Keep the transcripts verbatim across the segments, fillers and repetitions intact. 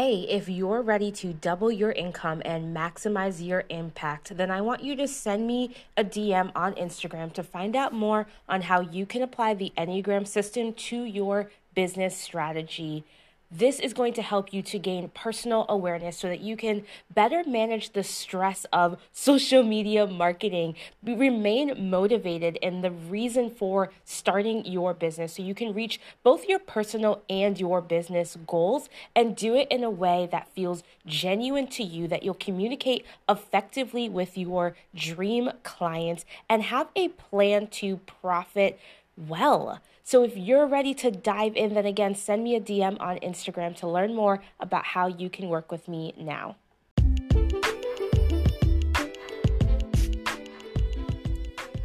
hey, if you're ready to double your income and maximize your impact, then I want you to send me a D M on Instagram to find out more on how you can apply the Enneagram system to your business strategy. This is going to help you to gain personal awareness so that you can better manage the stress of social media marketing, remain motivated in the reason for starting your business so you can reach both your personal and your business goals, and do it in a way that feels genuine to you, that you'll communicate effectively with your dream clients and have a plan to profit well. So if you're ready to dive in, then again, send me a D M on Instagram to learn more about how you can work with me now.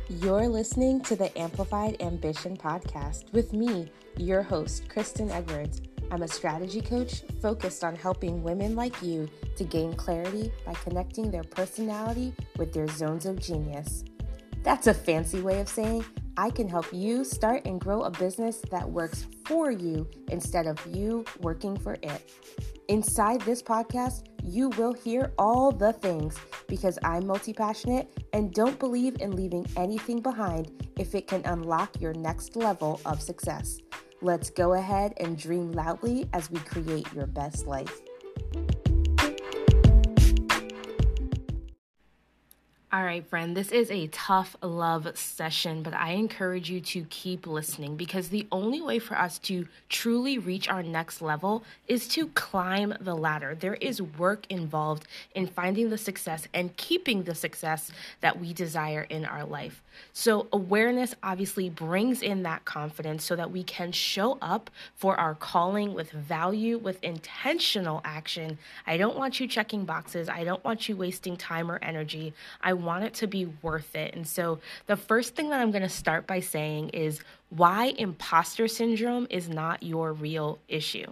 You're listening to the Amplified Ambition Podcast with me, your host, Kristen Edwards. I'm a strategy coach focused on helping women like you to gain clarity by connecting their personality with their zones of genius. That's a fancy way of saying I can help you start and grow a business that works for you instead of you working for it. Inside this podcast, you will hear all the things because I'm multi-passionate and don't believe in leaving anything behind if it can unlock your next level of success. Let's go ahead and dream loudly as we create your best life. All right, friend, this is a tough love session, but I encourage you to keep listening because the only way for us to truly reach our next level is to climb the ladder. There is work involved in finding the success and keeping the success that we desire in our life. So awareness obviously brings in that confidence so that we can show up for our calling with value, with intentional action. I don't want you checking boxes. I don't want you wasting time or energy. I want it to be worth it. And so the first thing that I'm going to start by saying is why imposter syndrome is not your real issue.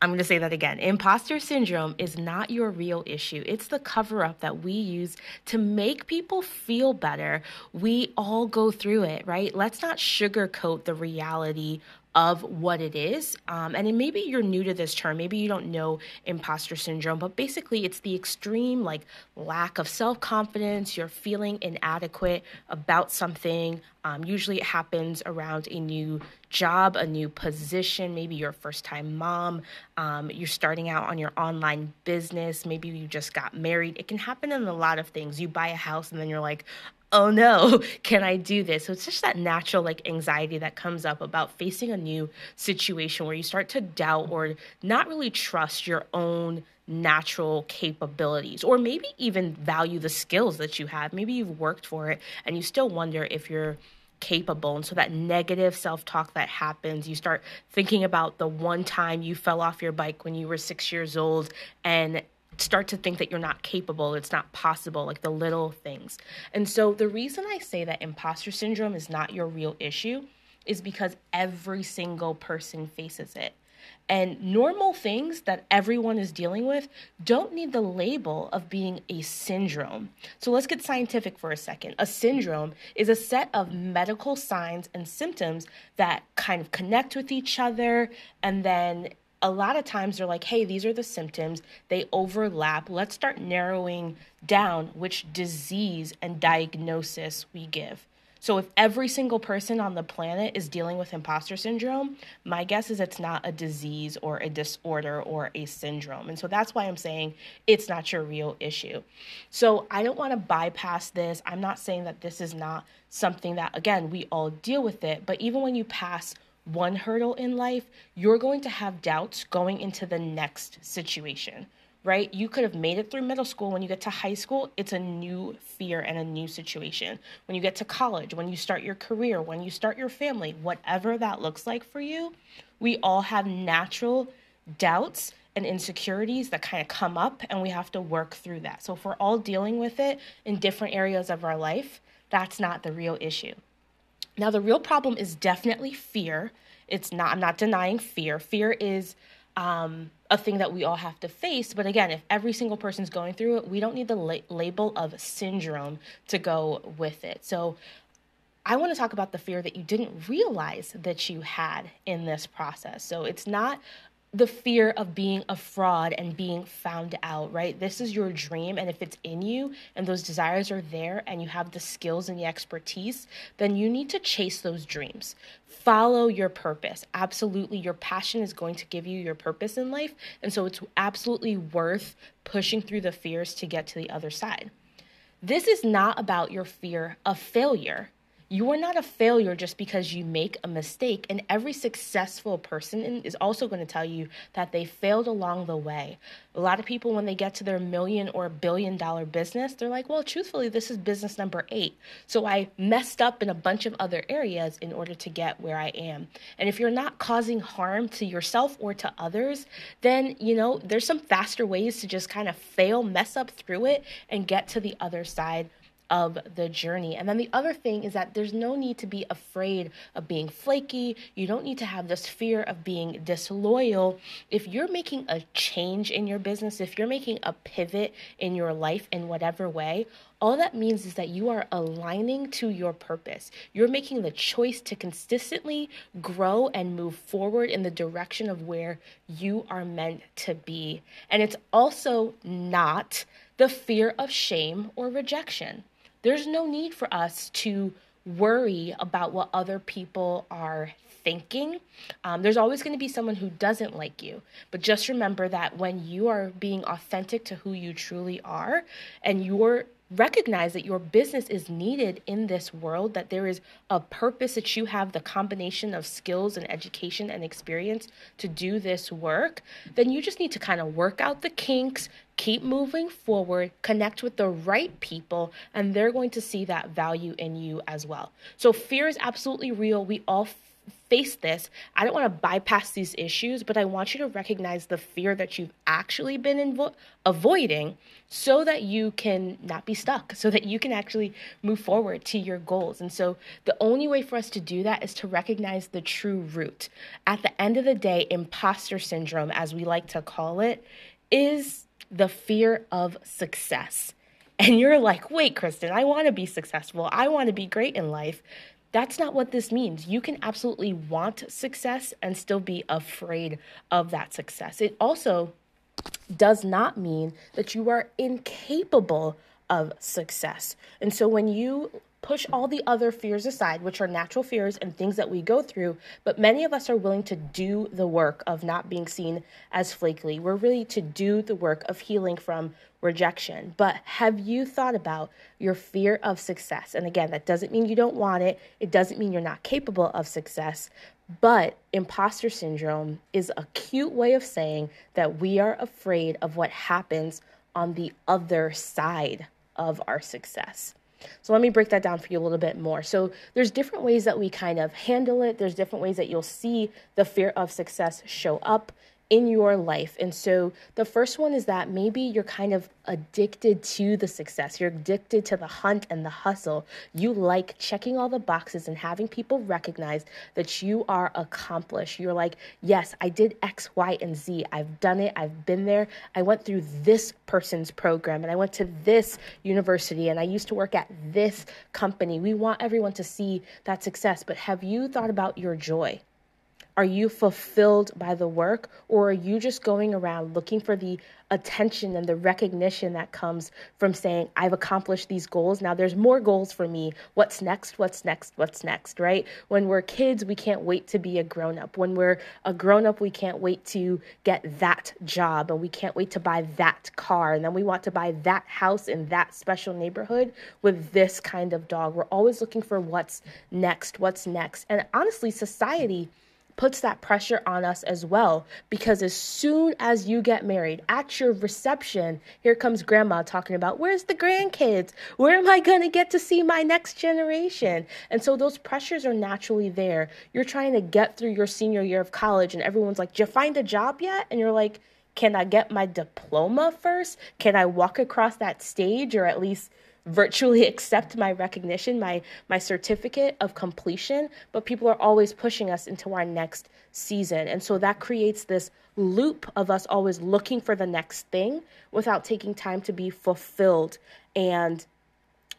I'm going to say that again. Imposter syndrome is not your real issue. It's the cover-up that we use to make people feel better. We all go through it, right? Let's not sugarcoat the reality of what it is. Um, and maybe you're new to this term. Maybe you don't know imposter syndrome, but basically it's the extreme like lack of self-confidence. You're feeling inadequate about something. Um, usually it happens around a new job, a new position. Maybe you're a first-time mom. Um, you're starting out on your online business. Maybe you just got married. It can happen in a lot of things. You buy a house and then you're like, oh no, can I do this? So it's just that natural like anxiety that comes up about facing a new situation where you start to doubt or not really trust your own natural capabilities, or maybe even value the skills that you have. Maybe you've worked for it and you still wonder if you're capable. And so that negative self-talk that happens, you start thinking about the one time you fell off your bike when you were six years old and start to think that you're not capable, it's not possible, like the little things. And so the reason I say that imposter syndrome is not your real issue is because every single person faces it. And normal things that everyone is dealing with don't need the label of being a syndrome. So let's get scientific for a second. A syndrome is a set of medical signs and symptoms that kind of connect with each other, and then a lot of times they're like, hey, these are the symptoms. They overlap. Let's start narrowing down which disease and diagnosis we give. So if every single person on the planet is dealing with imposter syndrome, my guess is it's not a disease or a disorder or a syndrome. And so that's why I'm saying it's not your real issue. So I don't want to bypass this. I'm not saying that this is not something that, again, we all deal with it. But even when you pass one hurdle in life, you're going to have doubts going into the next situation, right? You could have made it through middle school. When you get to high school, it's a new fear and a new situation. When you get to college, when you start your career, when you start your family, whatever that looks like for you, we all have natural doubts and insecurities that kind of come up, and we have to work through that. So if we're all dealing with it in different areas of our life, that's not the real issue. Now, the real problem is definitely fear. It's not, I'm not denying fear. Fear is um, a thing that we all have to face. But again, if every single person's going through it, we don't need the la- label of syndrome to go with it. So I want to talk about the fear that you didn't realize that you had in this process. So it's not the fear of being a fraud and being found out, right? This is your dream, and if it's in you and those desires are there and you have the skills and the expertise, then you need to chase those dreams. Follow your purpose. Absolutely, your passion is going to give you your purpose in life, and so it's absolutely worth pushing through the fears to get to the other side. This is not about your fear of failure. You are not a failure just because you make a mistake, and every successful person is also going to tell you that they failed along the way. A lot of people, when they get to their million or billion dollar business, they're like, well, truthfully, this is business number eight. So I messed up in a bunch of other areas in order to get where I am. And if you're not causing harm to yourself or to others, then, you know, there's some faster ways to just kind of fail, mess up through it, and get to the other side of the journey. And then the other thing is that there's no need to be afraid of being flaky. You don't need to have this fear of being disloyal. If you're making a change in your business, if you're making a pivot in your life in whatever way, all that means is that you are aligning to your purpose. You're making the choice to consistently grow and move forward in the direction of where you are meant to be. And it's also not the fear of shame or rejection. There's no need for us to worry about what other people are thinking. Um, there's always going to be someone who doesn't like you. But just remember that when you are being authentic to who you truly are, and you're recognize that your business is needed in this world, that there is a purpose, that you have the combination of skills and education and experience to do this work, then you just need to kind of work out the kinks, keep moving forward, connect with the right people, and they're going to see that value in you as well. So fear is absolutely real. We all face this. I don't want to bypass these issues, but I want you to recognize the fear that you've actually been invo- avoiding so that you can not be stuck, so that you can actually move forward to your goals. And so the only way for us to do that is to recognize the true root. At the end of the day, imposter syndrome, as we like to call it, is the fear of success. And you're like, wait, Kristen, I want to be successful. I want to be great in life. That's not what this means. You can absolutely want success and still be afraid of that success. It also does not mean that you are incapable of success. And so when you push all the other fears aside, which are natural fears and things that we go through, but many of us are willing to do the work of not being seen as flaky. We're really to do the work of healing from rejection. But have you thought about your fear of success? And again, that doesn't mean you don't want it. It doesn't mean you're not capable of success. But imposter syndrome is a cute way of saying that we are afraid of what happens on the other side of our success. So let me break that down for you a little bit more. So there's different ways that we kind of handle it. There's different ways that you'll see the fear of success show up in your life. And so the first one is that maybe you're kind of addicted to the success. You're addicted to the hunt and the hustle. You like checking all the boxes and having people recognize that you are accomplished. You're like, yes, I did X, Y, and Z. I've done it. I've been there. I went through this person's program, and I went to this university, and I used to work at this company. We want everyone to see that success. But have you thought about your joy? Are you fulfilled by the work, or are you just going around looking for the attention and the recognition that comes from saying, I've accomplished these goals. Now there's more goals for me. What's next? What's next? What's next, right? When we're kids, we can't wait to be a grown-up. When we're a grown-up, we can't wait to get that job, and we can't wait to buy that car. And then we want to buy that house in that special neighborhood with this kind of dog. We're always looking for what's next, what's next. And honestly, society puts that pressure on us as well, because as soon as you get married, at your reception, here comes grandma talking about, where's the grandkids? Where am I going to get to see my next generation? And so those pressures are naturally there. You're trying to get through your senior year of college, and everyone's like, did you find a job yet? And you're like, can I get my diploma first? Can I walk across that stage, or at least virtually accept my recognition, my my certificate of completion? But people are always pushing us into our next season. And so that creates this loop of us always looking for the next thing without taking time to be fulfilled and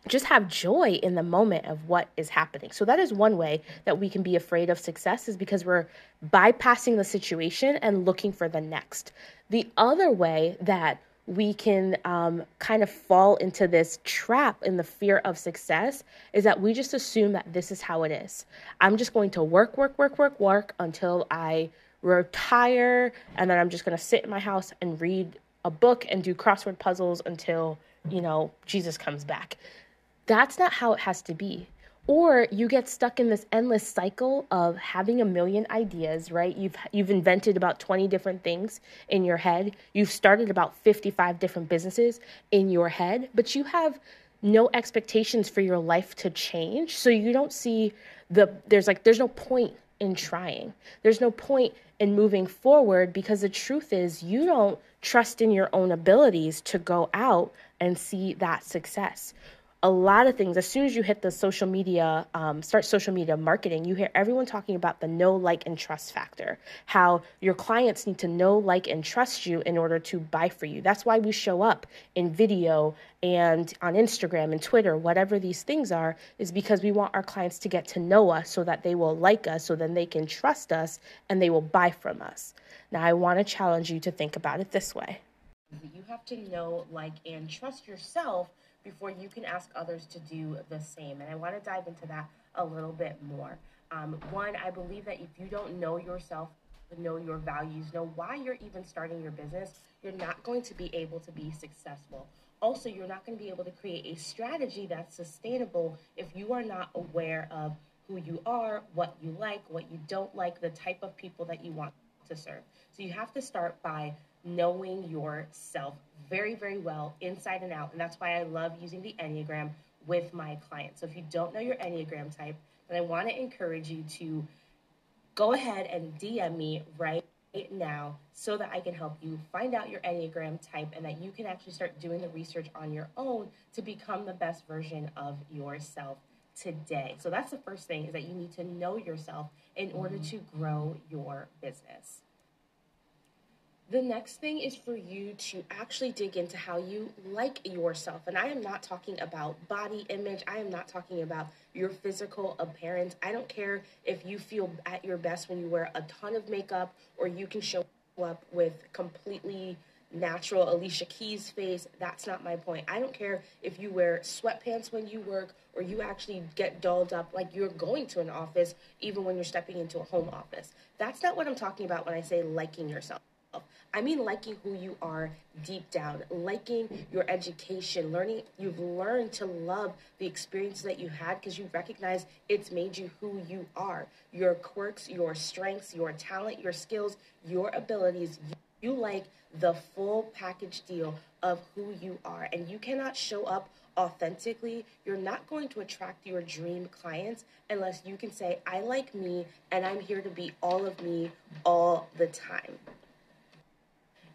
just have joy in the moment of what is happening. So that is one way that we can be afraid of success, is because we're bypassing the situation and looking for the next. The other way that we can um, kind of fall into this trap in the fear of success is that we just assume that this is how it is. I'm just going to work, work, work, work, work until I retire, and then I'm just going to sit in my house and read a book and do crossword puzzles until, you know, Jesus comes back. That's not how it has to be. Or you get stuck in this endless cycle of having a million ideas, right? You've you've invented about twenty different things in your head. You've started about fifty-five different businesses in your head, but you have no expectations for your life to change. So you don't see the, there's like, there's no point in trying. There's no point in moving forward, because the truth is you don't trust in your own abilities to go out and see that success. A lot of things, as soon as you hit the social media, um, start social media marketing, you hear everyone talking about the know, like, and trust factor, how your clients need to know, like, and trust you in order to buy for you. That's why we show up in video and on Instagram and Twitter, whatever these things are, is because we want our clients to get to know us so that they will like us, so then they can trust us and they will buy from us. Now, I want to challenge you to think about it this way. You have to know, like, and trust yourself before you can ask others to do the same. And I want to dive into that a little bit more. Um, one, I believe that if you don't know yourself, know your values, know why you're even starting your business, you're not going to be able to be successful. Also, you're not going to be able to create a strategy that's sustainable if you are not aware of who you are, what you like, what you don't like, the type of people that you want to serve. So you have to start by knowing yourself very, very well, inside and out. And that's why I love using the Enneagram with my clients. So if you don't know your Enneagram type, then I want to encourage you to go ahead and D M me right now so that I can help you find out your Enneagram type and that you can actually start doing the research on your own to become the best version of yourself today. So that's the first thing, is that you need to know yourself in order to grow your business. The next thing is for you to actually dig into how you like yourself. And I am not talking about body image. I am not talking about your physical appearance. I don't care if you feel at your best when you wear a ton of makeup, or you can show up with completely natural Alicia Keys face. That's not my point. I don't care if you wear sweatpants when you work, or you actually get dolled up like you're going to an office, even when you're stepping into a home office. That's not what I'm talking about when I say liking yourself. I mean liking who you are deep down, liking your education, learning, you've learned to love the experiences that you had because you recognize it's made you who you are. Your quirks, your strengths, your talent, your skills, your abilities, you, you like the full package deal of who you are. And you cannot show up authentically. You're not going to attract your dream clients unless you can say, I like me and I'm here to be all of me all the time.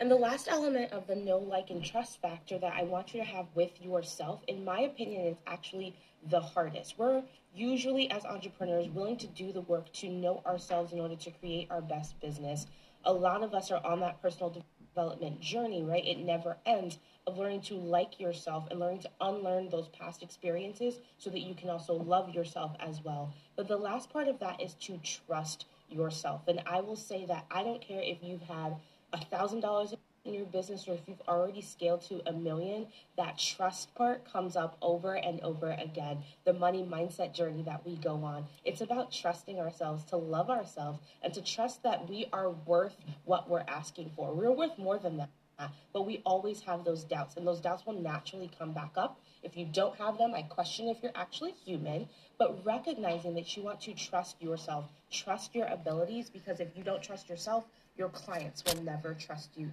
And the last element of the know, like, and trust factor that I want you to have with yourself, in my opinion, is actually the hardest. We're usually, as entrepreneurs, willing to do the work to know ourselves in order to create our best business. A lot of us are on that personal development journey, right? It never ends, of learning to like yourself and learning to unlearn those past experiences so that you can also love yourself as well. But the last part of that is to trust yourself. And I will say that I don't care if you've had a thousand dollars in your business, or if you've already scaled to a million, that trust part comes up over and over again. The money mindset journey that we go on, it's about trusting ourselves, to love ourselves, and to trust that we are worth what we're asking for. We're worth more than that, but we always have those doubts, and those doubts will naturally come back up. If you don't have them, I question if you're actually human, but recognizing that you want to trust yourself, trust your abilities, because if you don't trust yourself, your clients will never trust you.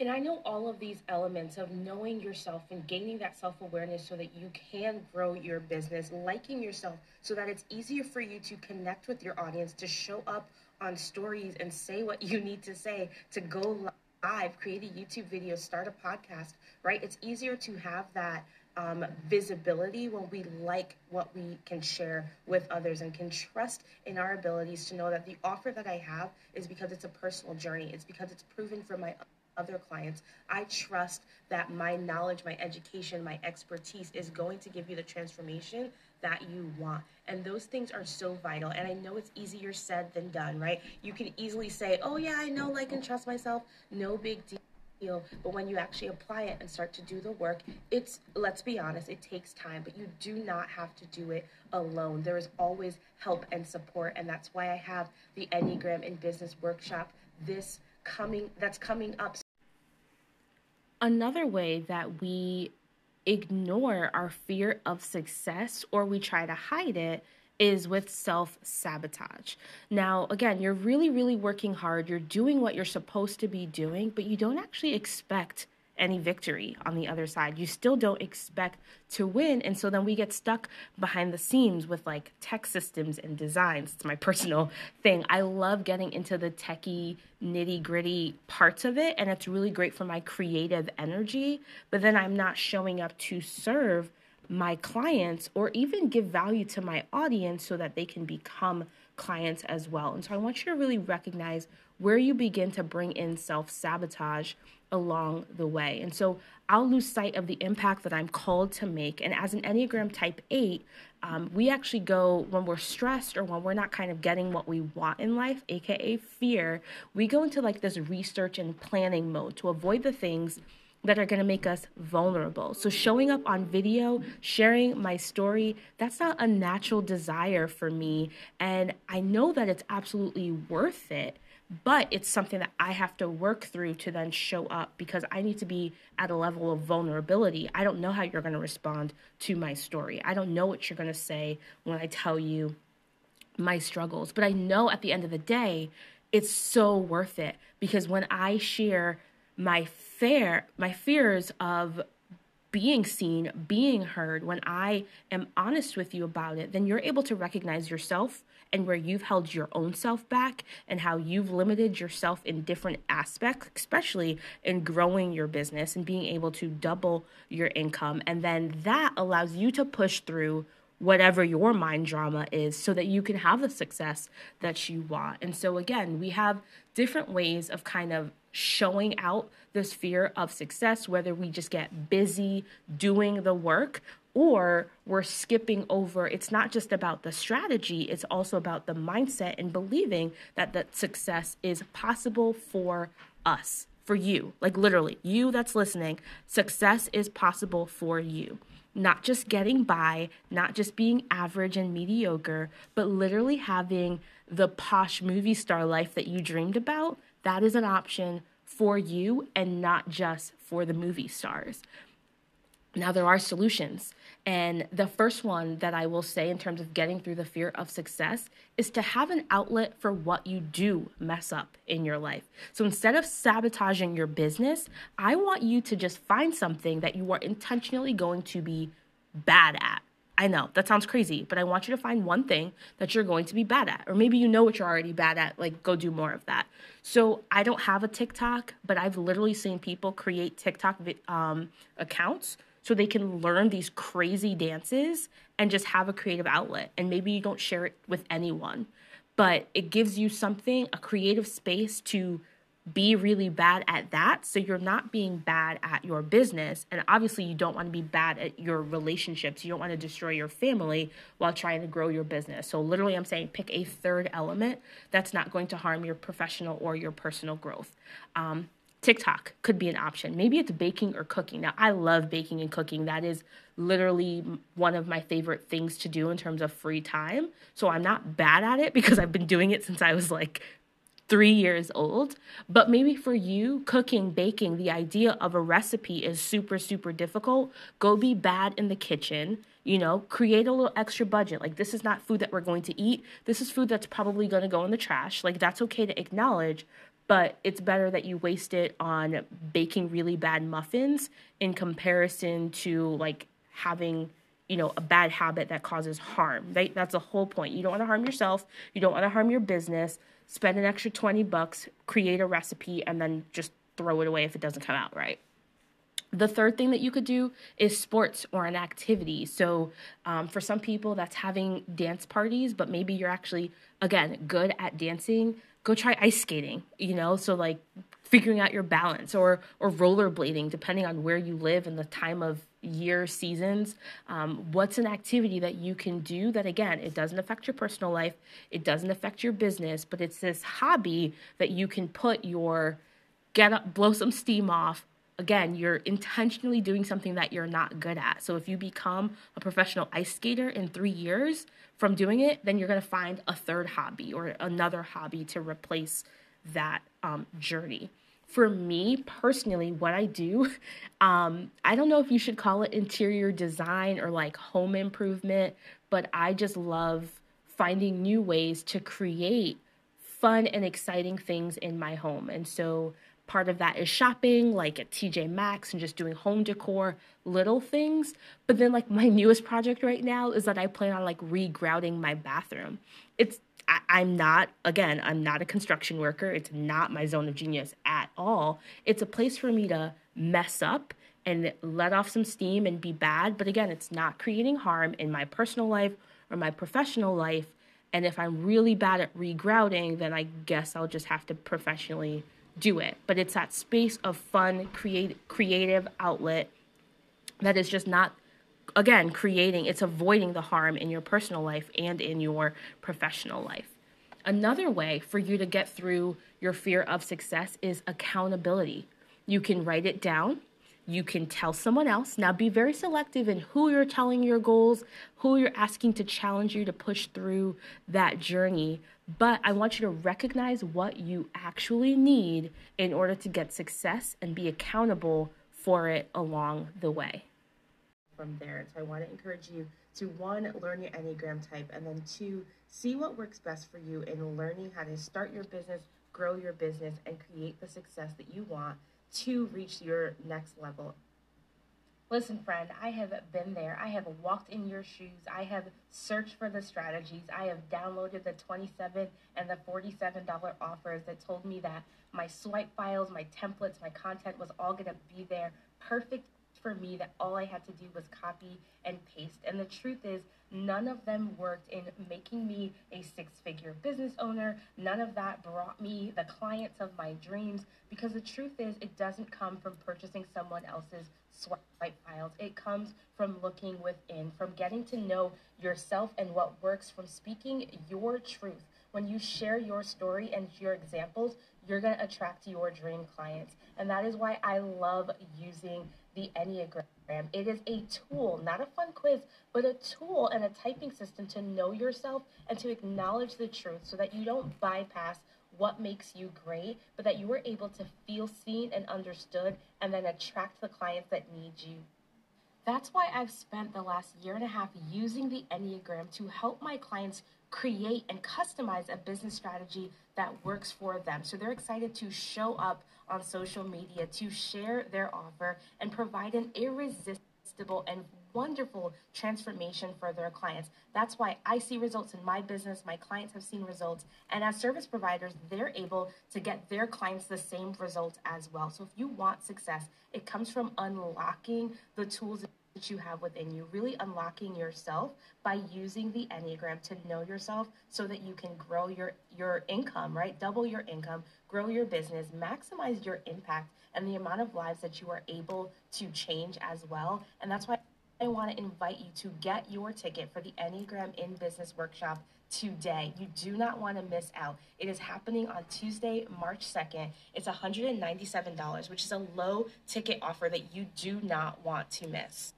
And I know all of these elements of knowing yourself and gaining that self-awareness so that you can grow your business, liking yourself so that it's easier for you to connect with your audience, to show up on stories and say what you need to say, to go live, create a YouTube video, start a podcast, right? It's easier to have that Um, visibility when we like what we can share with others and can trust in our abilities to know that the offer that I have is because it's a personal journey. It's because it's proven from my other clients, I trust that my knowledge, my education, my expertise is going to give you the transformation that you want. And those things are so vital. And I know it's easier said than done, right? You can easily say, oh yeah, I know, like, and trust myself. No big deal. But when you actually apply it and start to do the work, it's, let's be honest, it takes time, but you do not have to do it alone. There is always help and support. And that's why I have the Enneagram in Business workshop this coming, that's coming up. Another way that we ignore our fear of success, or we try to hide it, is with self-sabotage. Now, again, you're really, really working hard. You're doing what you're supposed to be doing, but you don't actually expect any victory on the other side. You still don't expect to win. And so then we get stuck behind the scenes with like tech systems and designs. It's my personal thing. I love getting into the techie, nitty gritty parts of it. And it's really great for my creative energy. But then I'm not showing up to serve my clients or even give value to my audience so that they can become clients as well. And so I want you to really recognize where you begin to bring in self-sabotage along the way. And so I'll lose sight of the impact that I'm called to make. And as an Enneagram type eight, um, we actually go, when we're stressed or when we're not kind of getting what we want in life, aka fear, we go into like this research and planning mode to avoid the things that are going to make us vulnerable. So showing up on video, sharing my story, that's not a natural desire for me. And I know that it's absolutely worth it, but it's something that I have to work through to then show up, because I need to be at a level of vulnerability. I don't know how you're going to respond to my story. I don't know what you're going to say when I tell you my struggles. But I know at the end of the day, it's so worth it, because when I share my fear, my fears of being seen, being heard, when I am honest with you about it, then you're able to recognize yourself and where you've held your own self back and how you've limited yourself in different aspects, especially in growing your business and being able to double your income. And then that allows you to push through whatever your mind drama is so that you can have the success that you want. And so again, we have different ways of kind of showing out this fear of success, whether we just get busy doing the work or we're skipping over. It's not just about the strategy. It's also about the mindset and believing that that success is possible for us, for you, like literally you that's listening. Success is possible for you. Not just getting by, not just being average and mediocre, but literally having the posh movie star life that you dreamed about. That is an option for you and not just for the movie stars. Now, there are solutions. And the first one that I will say in terms of getting through the fear of success is to have an outlet for what you do mess up in your life. So instead of sabotaging your business, I want you to just find something that you are intentionally going to be bad at. I know that sounds crazy, but I want you to find one thing that you're going to be bad at, or maybe you know what you're already bad at, like go do more of that. So I don't have a TikTok, but I've literally seen people create TikTok um, accounts so they can learn these crazy dances and just have a creative outlet. And maybe you don't share it with anyone, but it gives you something, a creative space to be really bad at that. So you're not being bad at your business. And obviously you don't want to be bad at your relationships. You don't want to destroy your family while trying to grow your business. So literally I'm saying pick a third element that's not going to harm your professional or your personal growth. Um, TikTok could be an option. Maybe it's baking or cooking. Now, I love baking and cooking. That is literally one of my favorite things to do in terms of free time. So I'm not bad at it because I've been doing it since I was like three years old. But maybe for you, cooking, baking, the idea of a recipe is super, super difficult. Go be bad in the kitchen. You know, create a little extra budget. Like, this is not food that we're going to eat. This is food that's probably going to go in the trash. Like, that's okay to acknowledge. But it's better that you waste it on baking really bad muffins in comparison to like having, you know, a bad habit that causes harm, right? That's the whole point. You don't want to harm yourself. You don't want to harm your business. Spend an extra twenty bucks, create a recipe, and then just throw it away if it doesn't come out right. The third thing that you could do is sports or an activity. So um, for some people, that's having dance parties, but maybe you're actually, again, good at dancing. Go try ice skating, you know, so like figuring out your balance, or or rollerblading, depending on where you live and the time of year, seasons. Um, what's an activity that you can do that, again, it doesn't affect your personal life, it doesn't affect your business, but it's this hobby that you can put your, get up, blow some steam off. Again, you're intentionally doing something that you're not good at. So if you become a professional ice skater in three years from doing it, then you're going to find a third hobby or another hobby to replace that um, journey. For me personally, what I do, um, I don't know if you should call it interior design or like home improvement, but I just love finding new ways to create fun and exciting things in my home. And so part of that is shopping, like at T J Maxx, and just doing home decor, little things. But then like my newest project right now is that I plan on like regrouting my bathroom. It's I, I'm not, again, I'm not a construction worker. It's not my zone of genius at all. It's a place for me to mess up and let off some steam and be bad. But again, it's not creating harm in my personal life or my professional life. And if I'm really bad at regrouting, then I guess I'll just have to professionally do it. But it's that space of fun, create, creative outlet that is just not, again, creating, it's avoiding the harm in your personal life and in your professional life. Another way for you to get through your fear of success is accountability. You can write it down. You can tell someone else. Now, be very selective in who you're telling your goals, who you're asking to challenge you to push through that journey. But I want you to recognize what you actually need in order to get success and be accountable for it along the way. From there, so I want to encourage you to, one, learn your Enneagram type, and then two, see what works best for you in learning how to start your business, grow your business, and create the success that you want to reach your next level. Listen, friend, I have been there. I have walked in your shoes. I have searched for the strategies. I have downloaded the twenty-seven dollars and the forty-seven dollars offers that told me that my swipe files, my templates, my content was all going to be there, perfect for me, that all I had to do was copy and paste. And the truth is, none of them worked in making me a six-figure business owner. None of that brought me the clients of my dreams, because the truth is, it doesn't come from purchasing someone else's swipe files. It comes from looking within, from getting to know yourself and what works, from speaking your truth. When you share your story and your examples, you're going to attract your dream clients. And that is why I love using the Enneagram. It is a tool, not a fun quiz, but a tool and a typing system to know yourself and to acknowledge the truth, so that you don't bypass what makes you great, but that you are able to feel seen and understood, and then attract the clients that need you. That's why I've spent the last year and a half using the Enneagram to help my clients create and customize a business strategy that works for them. So they're excited to show up on social media, to share their offer, and provide an irresistible and wonderful transformation for their clients. That's why I see results in my business, my clients have seen results, and as service providers, they're able to get their clients the same results as well. So if you want success, it comes from unlocking the tools that you have within you, really unlocking yourself by using the Enneagram to know yourself, so that you can grow your, your income, right? Double your income, grow your business, maximize your impact, and the amount of lives that you are able to change as well. And that's why I want to invite you to get your ticket for the Enneagram in Business Workshop today. You do not want to miss out. It is happening on Tuesday, March second. It's one hundred ninety-seven dollars, which is a low ticket offer that you do not want to miss.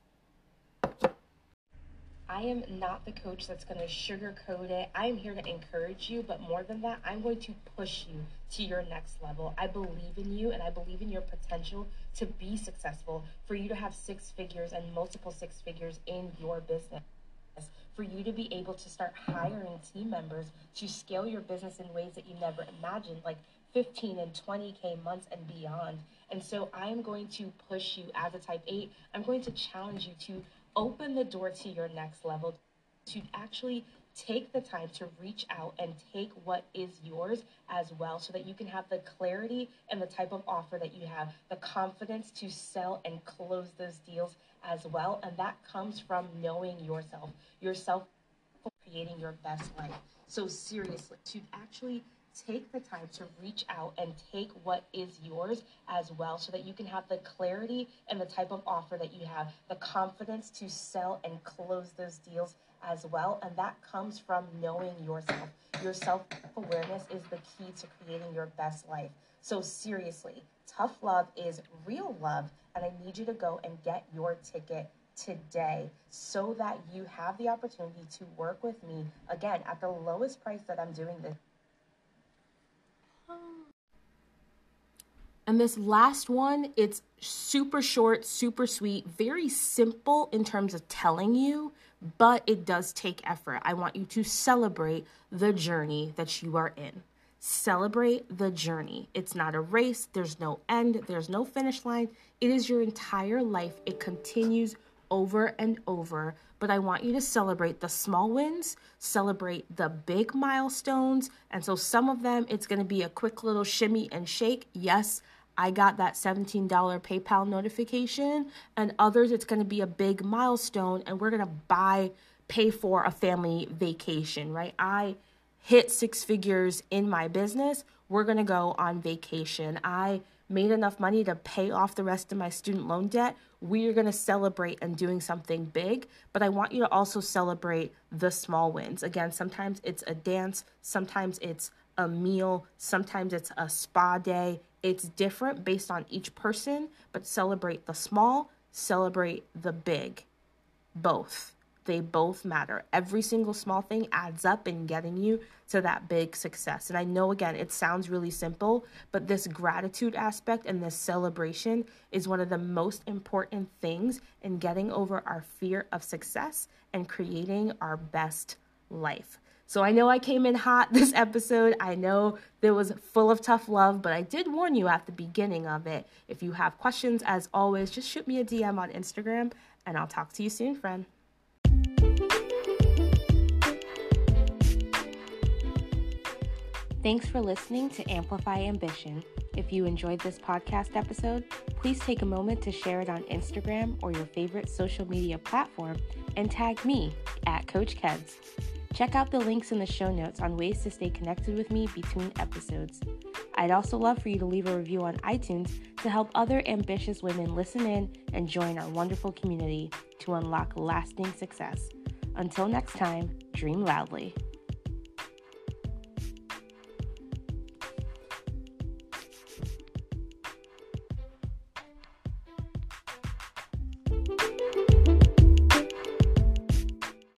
I am not the coach that's going to sugarcoat it. I am here to encourage you, but more than that, I'm going to push you to your next level. I believe in you, and I believe in your potential to be successful, for you to have six figures and multiple six figures in your business, for you to be able to start hiring team members, to scale your business in ways that you never imagined, like fifteen and twenty K months and beyond. And so I am going to push you as a type eight. I'm going to challenge you to open the door to your next level, to actually take the time to reach out and take what is yours as well, so that you can have the clarity and the type of offer that you have, the confidence to sell and close those deals as well. And that comes from knowing yourself, yourself creating your best life. So seriously, to actually take the time to reach out and take what is yours as well, so that you can have the clarity and the type of offer that you have, the confidence to sell and close those deals as well. And that comes from knowing yourself. Your self-awareness is the key to creating your best life. So seriously, tough love is real love, and I need you to go and get your ticket today so that you have the opportunity to work with me again at the lowest price that I'm doing this. And this last one, it's super short, super sweet, very simple in terms of telling you, but it does take effort. I want you to celebrate the journey that you are in. Celebrate the journey. It's not a race. There's no end. There's no finish line. It is your entire life. It continues over and over. But I want you to celebrate the small wins, celebrate the big milestones. And so some of them, it's going to be a quick little shimmy and shake. Yes, I got that seventeen dollars PayPal notification. And others, it's going to be a big milestone. And we're going to buy, pay for a family vacation, right? I hit six figures in my business. We're going to go on vacation. I made enough money to pay off the rest of my student loan debt. We are going to celebrate and doing something big, but I want you to also celebrate the small wins. Again, sometimes it's a dance, sometimes it's a meal, sometimes it's a spa day. It's different based on each person, but celebrate the small, celebrate the big, both. They both matter. Every single small thing adds up in getting you to that big success. And I know, again, it sounds really simple, but this gratitude aspect and this celebration is one of the most important things in getting over our fear of success and creating our best life. So I know I came in hot this episode. I know there was full of tough love, but I did warn you at the beginning of it. If you have questions, as always, just shoot me a D M on Instagram, and I'll talk to you soon, friend. Thanks for listening to Amplify Ambition. If you enjoyed this podcast episode, please take a moment to share it on Instagram or your favorite social media platform and tag me at Coach Keds. Check out the links in the show notes on ways to stay connected with me between episodes. I'd also love for you to leave a review on iTunes to help other ambitious women listen in and join our wonderful community to unlock lasting success. Until next time, dream loudly.